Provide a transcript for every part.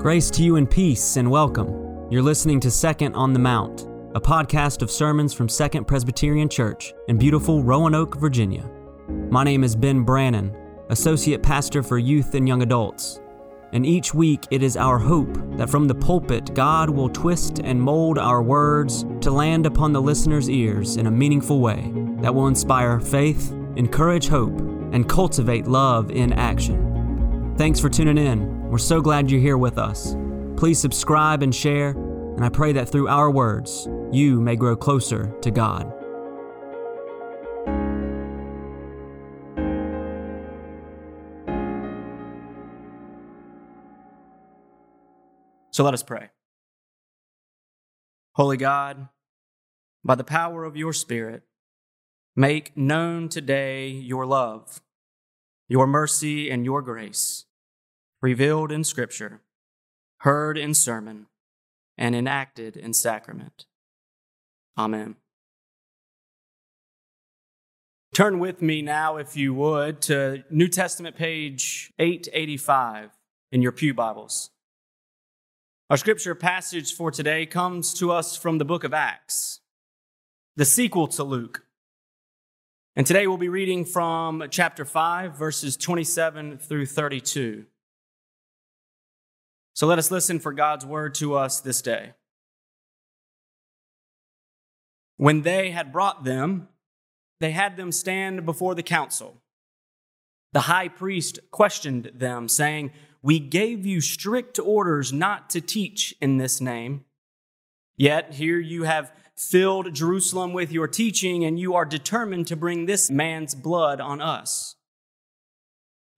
Grace to you and peace and welcome. You're listening to Second on the Mount, a podcast of sermons from Second Presbyterian Church in beautiful Roanoke, Virginia. My name is Ben Brannan, Associate Pastor for Youth and Young Adults, and each week it is our hope that from the pulpit God will twist and mold our words to land upon the listener's ears in a meaningful way that will inspire faith, encourage hope, and cultivate love in action. Thanks for tuning in. We're so glad you're here with us. Please subscribe and share, and I pray that through our words, you may grow closer to God. So let us pray. Holy God, by the power of your Spirit, make known today your love, your mercy, and your grace, revealed in Scripture, heard in sermon, and enacted in sacrament. Amen. Turn with me now, if you would, to New Testament page 885 in your pew Bibles. Our Scripture passage for today comes to us from the book of Acts, the sequel to Luke. And today we'll be reading from chapter 5, verses 27 through 32. So let us listen for God's word to us this day. When they had brought them, they had them stand before the council. The high priest questioned them, saying, "We gave you strict orders not to teach in this name. Yet here you have filled Jerusalem with your teaching, and you are determined to bring this man's blood on us."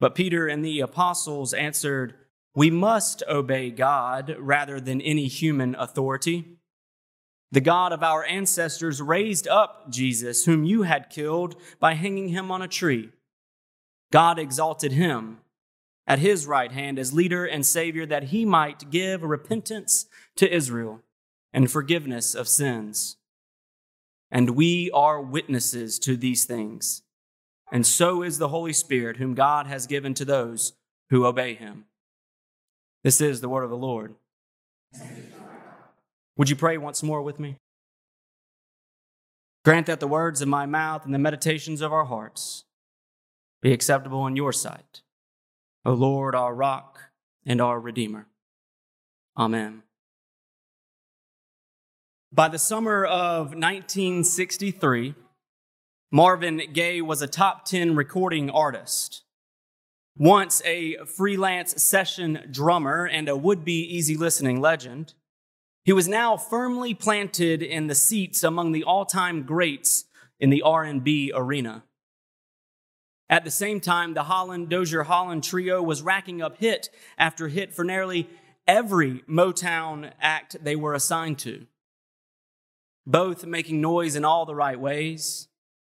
But Peter and the apostles answered, "We must obey God rather than any human authority. The God of our ancestors raised up Jesus, whom you had killed by hanging him on a tree. God exalted him at his right hand as leader and savior that he might give repentance to Israel and forgiveness of sins. And we are witnesses to these things. And so is the Holy Spirit, whom God has given to those who obey him." This is the word of the Lord. Would you pray once more with me? Grant that the words of my mouth and the meditations of our hearts be acceptable in your sight, O Lord, our rock and our Redeemer. Amen. By the summer of 1963, Marvin Gaye was a top 10 recording artist. Once a freelance session drummer and a would-be easy-listening legend, he was now firmly planted in the seats among the all-time greats in the R&B arena. At the same time, the Holland-Dozier-Holland trio was racking up hit after hit for nearly every Motown act they were assigned to, both making noise in all the right ways,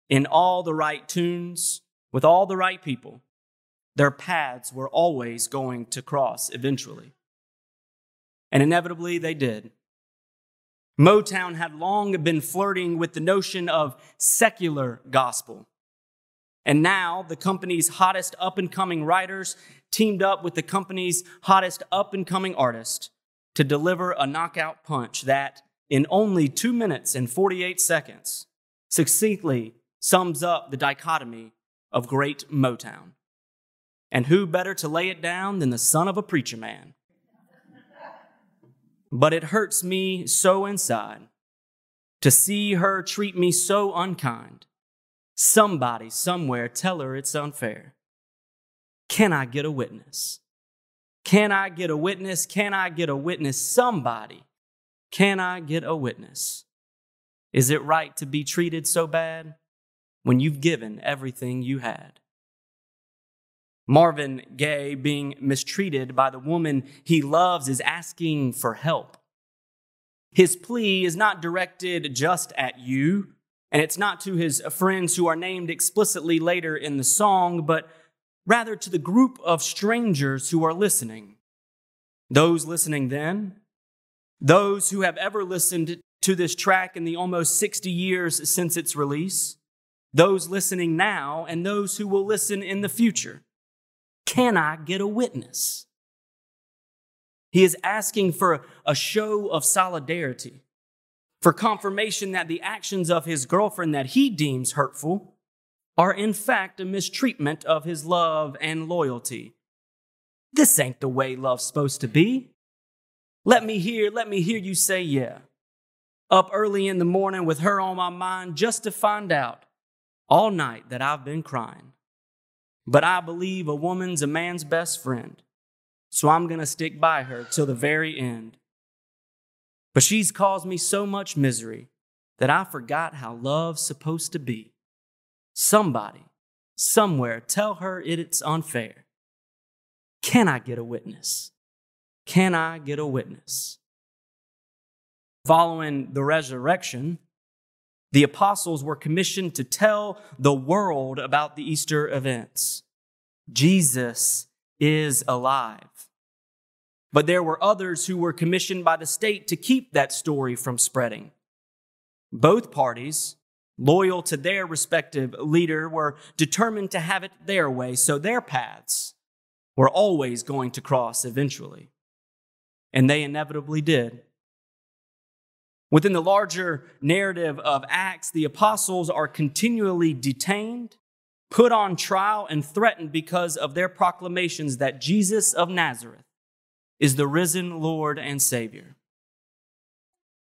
in all the right tunes, with all the right people. Their paths were always going to cross eventually. And inevitably, they did. Motown had long been flirting with the notion of secular gospel. And now, the company's hottest up-and-coming writers teamed up with the company's hottest up-and-coming artist to deliver a knockout punch that, in only 2 minutes and 48 seconds, succinctly sums up the dichotomy of great Motown. And who better to lay it down than the son of a preacher man? But it hurts me so inside to see her treat me so unkind. Somebody somewhere tell her it's unfair. Can I get a witness? Can I get a witness? Can I get a witness? Somebody, can I get a witness? Is it right to be treated so bad when you've given everything you had? Marvin Gaye, being mistreated by the woman he loves, is asking for help. His plea is not directed just at you, and it's not to his friends who are named explicitly later in the song, but rather to the group of strangers who are listening. Those listening then, those who have ever listened to this track in the almost 60 years since its release, those listening now, and those who will listen in the future. Can I get a witness? He is asking for a show of solidarity, for confirmation that the actions of his girlfriend that he deems hurtful are in fact a mistreatment of his love and loyalty. This ain't the way love's supposed to be. Let me hear you say yeah. Up early in the morning with her on my mind just to find out all night that I've been crying. But I believe a woman's a man's best friend, so I'm going to stick by her till the very end. But she's caused me so much misery that I forgot how love's supposed to be. Somebody, somewhere, tell her it's unfair. Can I get a witness? Can I get a witness? Following the resurrection, the apostles were commissioned to tell the world about the Easter events. Jesus is alive. But there were others who were commissioned by the state to keep that story from spreading. Both parties, loyal to their respective leader, were determined to have it their way, so their paths were always going to cross eventually. And they inevitably did. Within the larger narrative of Acts, the apostles are continually detained, put on trial, and threatened because of their proclamations that Jesus of Nazareth is the risen Lord and Savior.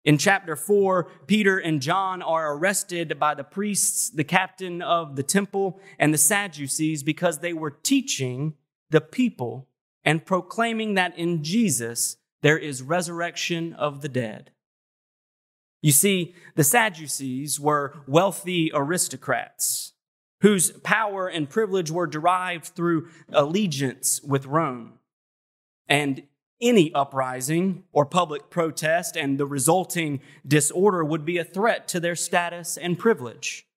In chapter 4, Peter and John are arrested by the priests, the captain of the temple, and the Sadducees because they were teaching the people and proclaiming that in Jesus there is resurrection of the dead. You see, the Sadducees were wealthy aristocrats whose power and privilege were derived through allegiance with Rome. And any uprising or public protest and the resulting disorder would be a threat to their status and privilege.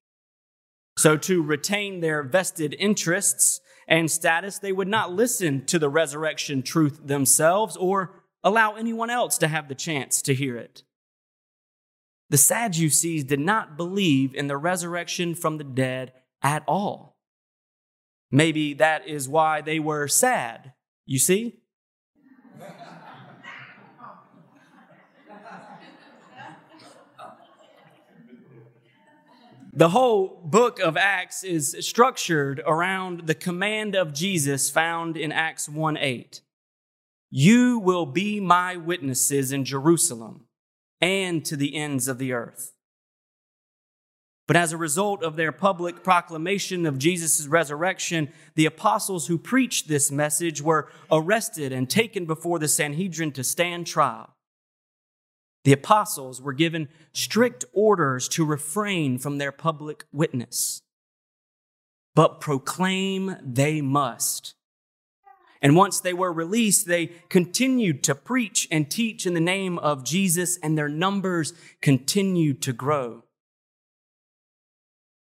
So to retain their vested interests and status, they would not listen to the resurrection truth themselves or allow anyone else to have the chance to hear it. The Sadducees did not believe in the resurrection from the dead at all. Maybe that is why they were sad, you see? The whole book of Acts is structured around the command of Jesus found in Acts 1:8. You will be my witnesses in Jerusalem and to the ends of the earth. But as a result of their public proclamation of Jesus' resurrection, the apostles who preached this message were arrested and taken before the Sanhedrin to stand trial. The apostles were given strict orders to refrain from their public witness, but proclaim they must. And once they were released, they continued to preach and teach in the name of Jesus, and their numbers continued to grow.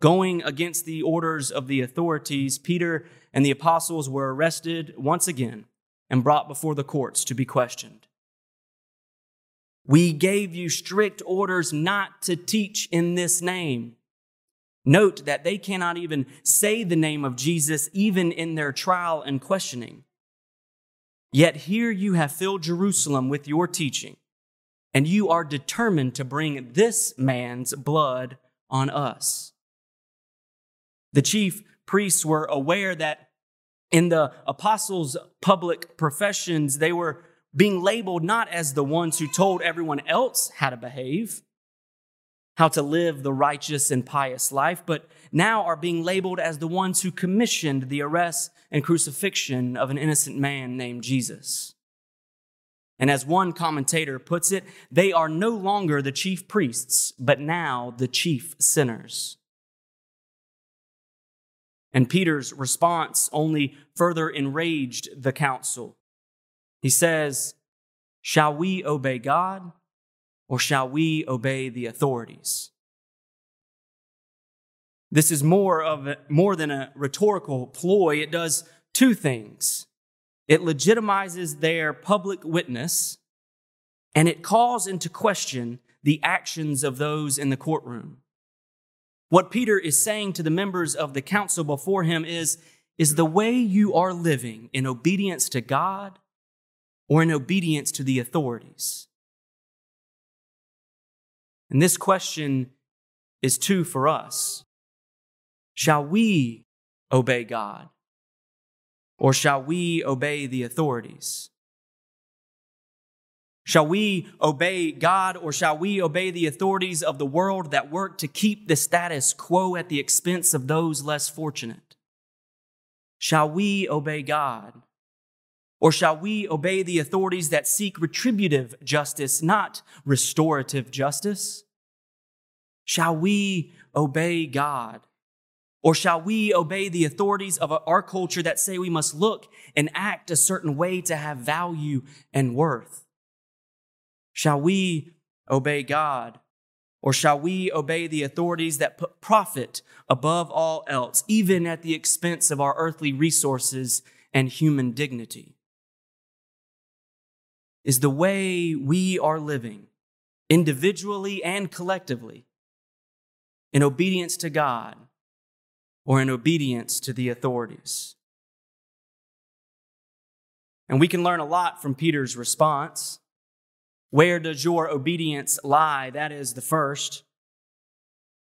Going against the orders of the authorities, Peter and the apostles were arrested once again and brought before the courts to be questioned. We gave you strict orders not to teach in this name. Note that they cannot even say the name of Jesus, even in their trial and questioning. Yet here you have filled Jerusalem with your teaching, and you are determined to bring this man's blood on us. The chief priests were aware that in the apostles' public professions, they were being labeled not as the ones who told everyone else how to behave, how to live the righteous and pious life, but now are being labeled as the ones who commissioned the arrest and crucifixion of an innocent man named Jesus. And as one commentator puts it, they are no longer the chief priests, but now the chief sinners. And Peter's response only further enraged the council. He says, "Shall we obey God, or shall we obey the authorities?" This is more than a rhetorical ploy. It does two things. It legitimizes their public witness, and it calls into question the actions of those in the courtroom. What Peter is saying to the members of the council before him is the way you are living in obedience to God or in obedience to the authorities? And this question is too for us. Shall we obey God, or shall we obey the authorities? Shall we obey God, or shall we obey the authorities of the world that work to keep the status quo at the expense of those less fortunate? Shall we obey God, or shall we obey the authorities that seek retributive justice, not restorative justice? Shall we obey God, or shall we obey the authorities of our culture that say we must look and act a certain way to have value and worth? Shall we obey God, or shall we obey the authorities that put profit above all else, even at the expense of our earthly resources and human dignity? Is the way we are living, individually and collectively, in obedience to God or in obedience to the authorities? And we can learn a lot from Peter's response. Where does your obedience lie? That is the first.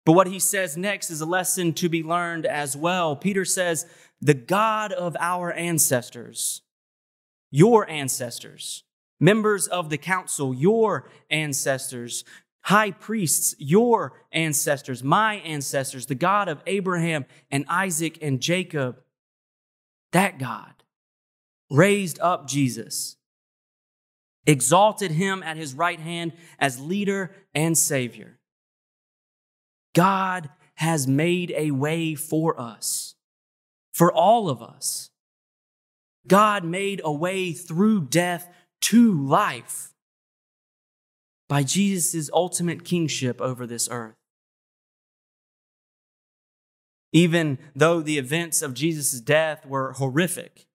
But what he says next is a lesson to be learned as well. Peter says, the God of our ancestors, your ancestors, members of the council, your ancestors, high priests, your ancestors, my ancestors, the God of Abraham and Isaac and Jacob, that God raised up Jesus, exalted him at his right hand as leader and savior. God has made a way for us, for all of us. God made a way through death to life by Jesus' ultimate kingship over this earth. Even though the events of Jesus' death were horrific,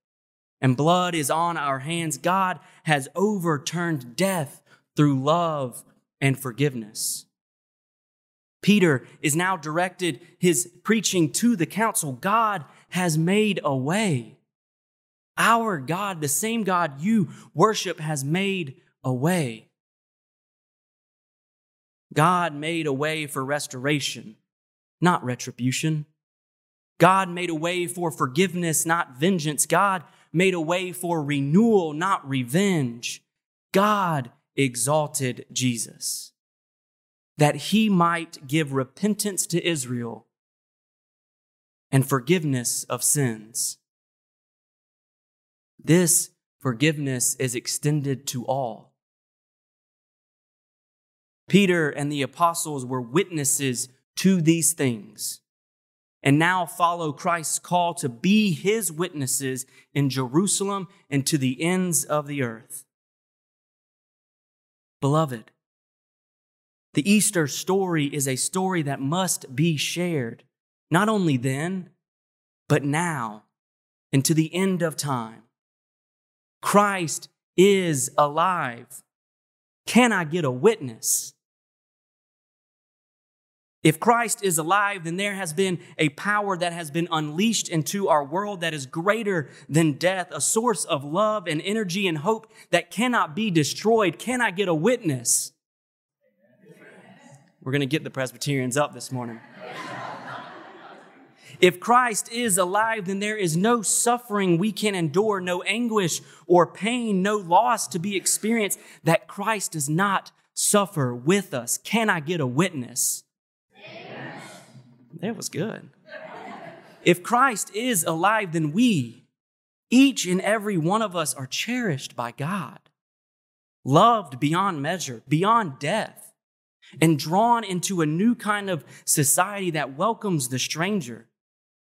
and blood is on our hands, God has overturned death through love and forgiveness. Peter is now directed his preaching to the council. God has made a way. Our God, the same God you worship, has made a way. God made a way for restoration, not retribution. God made a way for forgiveness, not vengeance. God made a way for renewal, not revenge. God exalted Jesus, that he might give repentance to Israel and forgiveness of sins. This forgiveness is extended to all. Peter and the apostles were witnesses to these things, and now follow Christ's call to be his witnesses in Jerusalem and to the ends of the earth. Beloved, the Easter story is a story that must be shared, not only then, but now and to the end of time. Christ is alive. Can I get a witness? If Christ is alive, then there has been a power that has been unleashed into our world that is greater than death, a source of love and energy and hope that cannot be destroyed. Can I get a witness? We're going to get the Presbyterians up this morning. If Christ is alive, then there is no suffering we can endure, no anguish or pain, no loss to be experienced that Christ does not suffer with us. Can I get a witness? That was good. If Christ is alive, then we, each and every one of us, are cherished by God, loved beyond measure, beyond death, and drawn into a new kind of society that welcomes the stranger,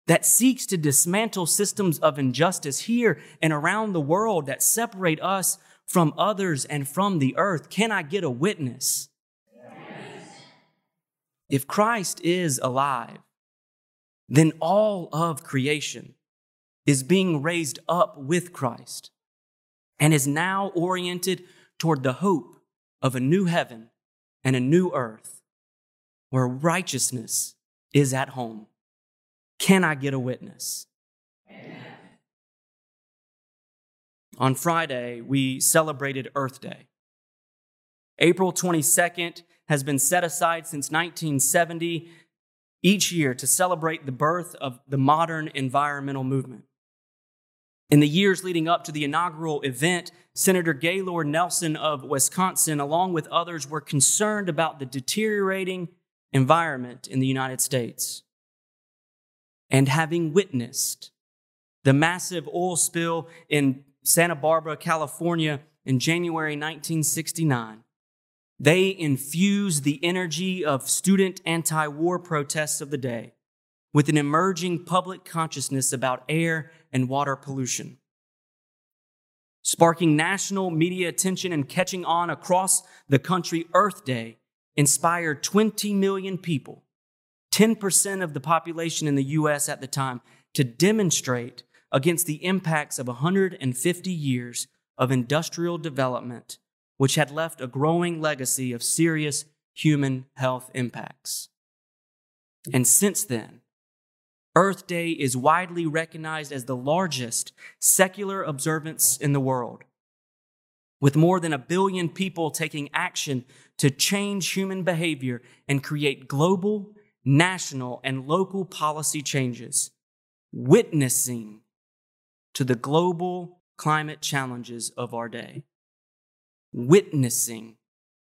that seeks to dismantle systems of injustice here and around the world that separate us from others and from the earth. Can I get a witness? If Christ is alive, then all of creation is being raised up with Christ and is now oriented toward the hope of a new heaven and a new earth where righteousness is at home. Can I get a witness? Amen. On Friday, we celebrated Earth Day. April 22nd has been set aside since 1970 each year to celebrate the birth of the modern environmental movement. In the years leading up to the inaugural event, Senator Gaylord Nelson of Wisconsin, along with others, were concerned about the deteriorating environment in the United States. And having witnessed the massive oil spill in Santa Barbara, California, in January 1969, they infused the energy of student anti-war protests of the day with an emerging public consciousness about air and water pollution, sparking national media attention and catching on across the country. Earth Day inspired 20 million people, 10% of the population in the U.S. at the time, to demonstrate against the impacts of 150 years of industrial development, which had left a growing legacy of serious human health impacts. And since then, Earth Day is widely recognized as the largest secular observance in the world, with more than 1 billion people taking action to change human behavior and create global, national, and local policy changes, witnessing to the global climate challenges of our day. Witnessing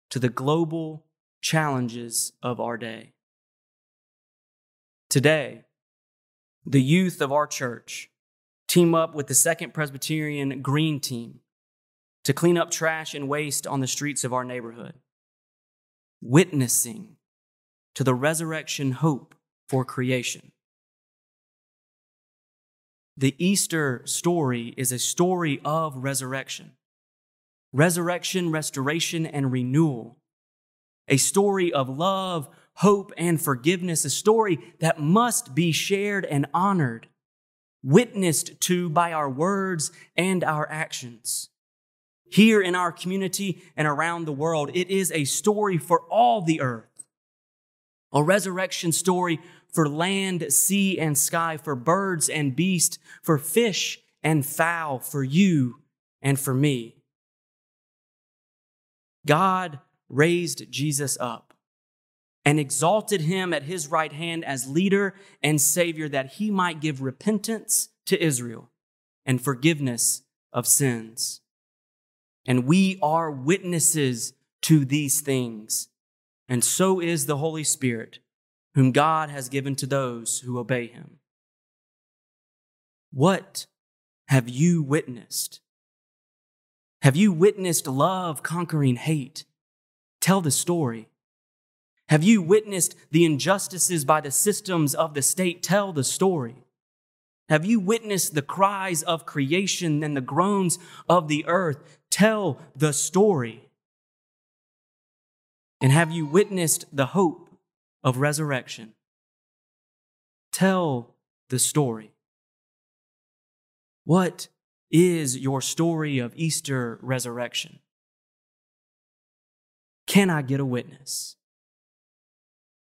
to the global challenges of our day. Today, the youth of our church team up with the Second Presbyterian Green Team to clean up trash and waste on the streets of our neighborhood, witnessing to the resurrection hope for creation. The Easter story is a story of resurrection. Resurrection, restoration, and renewal. A story of love, hope, and forgiveness, a story that must be shared and honored, witnessed to by our words and our actions. Here in our community and around the world, it is a story for all the earth. A resurrection story for land, sea, and sky, for birds and beast, for fish and fowl, for you and for me. God raised Jesus up and exalted him at his right hand as leader and savior, that he might give repentance to Israel and forgiveness of sins. And we are witnesses to these things, and so is the Holy Spirit, whom God has given to those who obey him. What have you witnessed? Have you witnessed love conquering hate? Tell the story. Have you witnessed the injustices by the systems of the state? Tell the story. Have you witnessed the cries of creation and the groans of the earth? Tell the story. And have you witnessed the hope of resurrection? Tell the story. What is your story of Easter resurrection? Can I get a witness?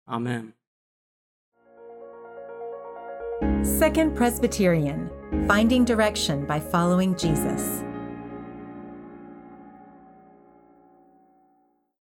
Amen. Second Presbyterian, finding direction by following Jesus.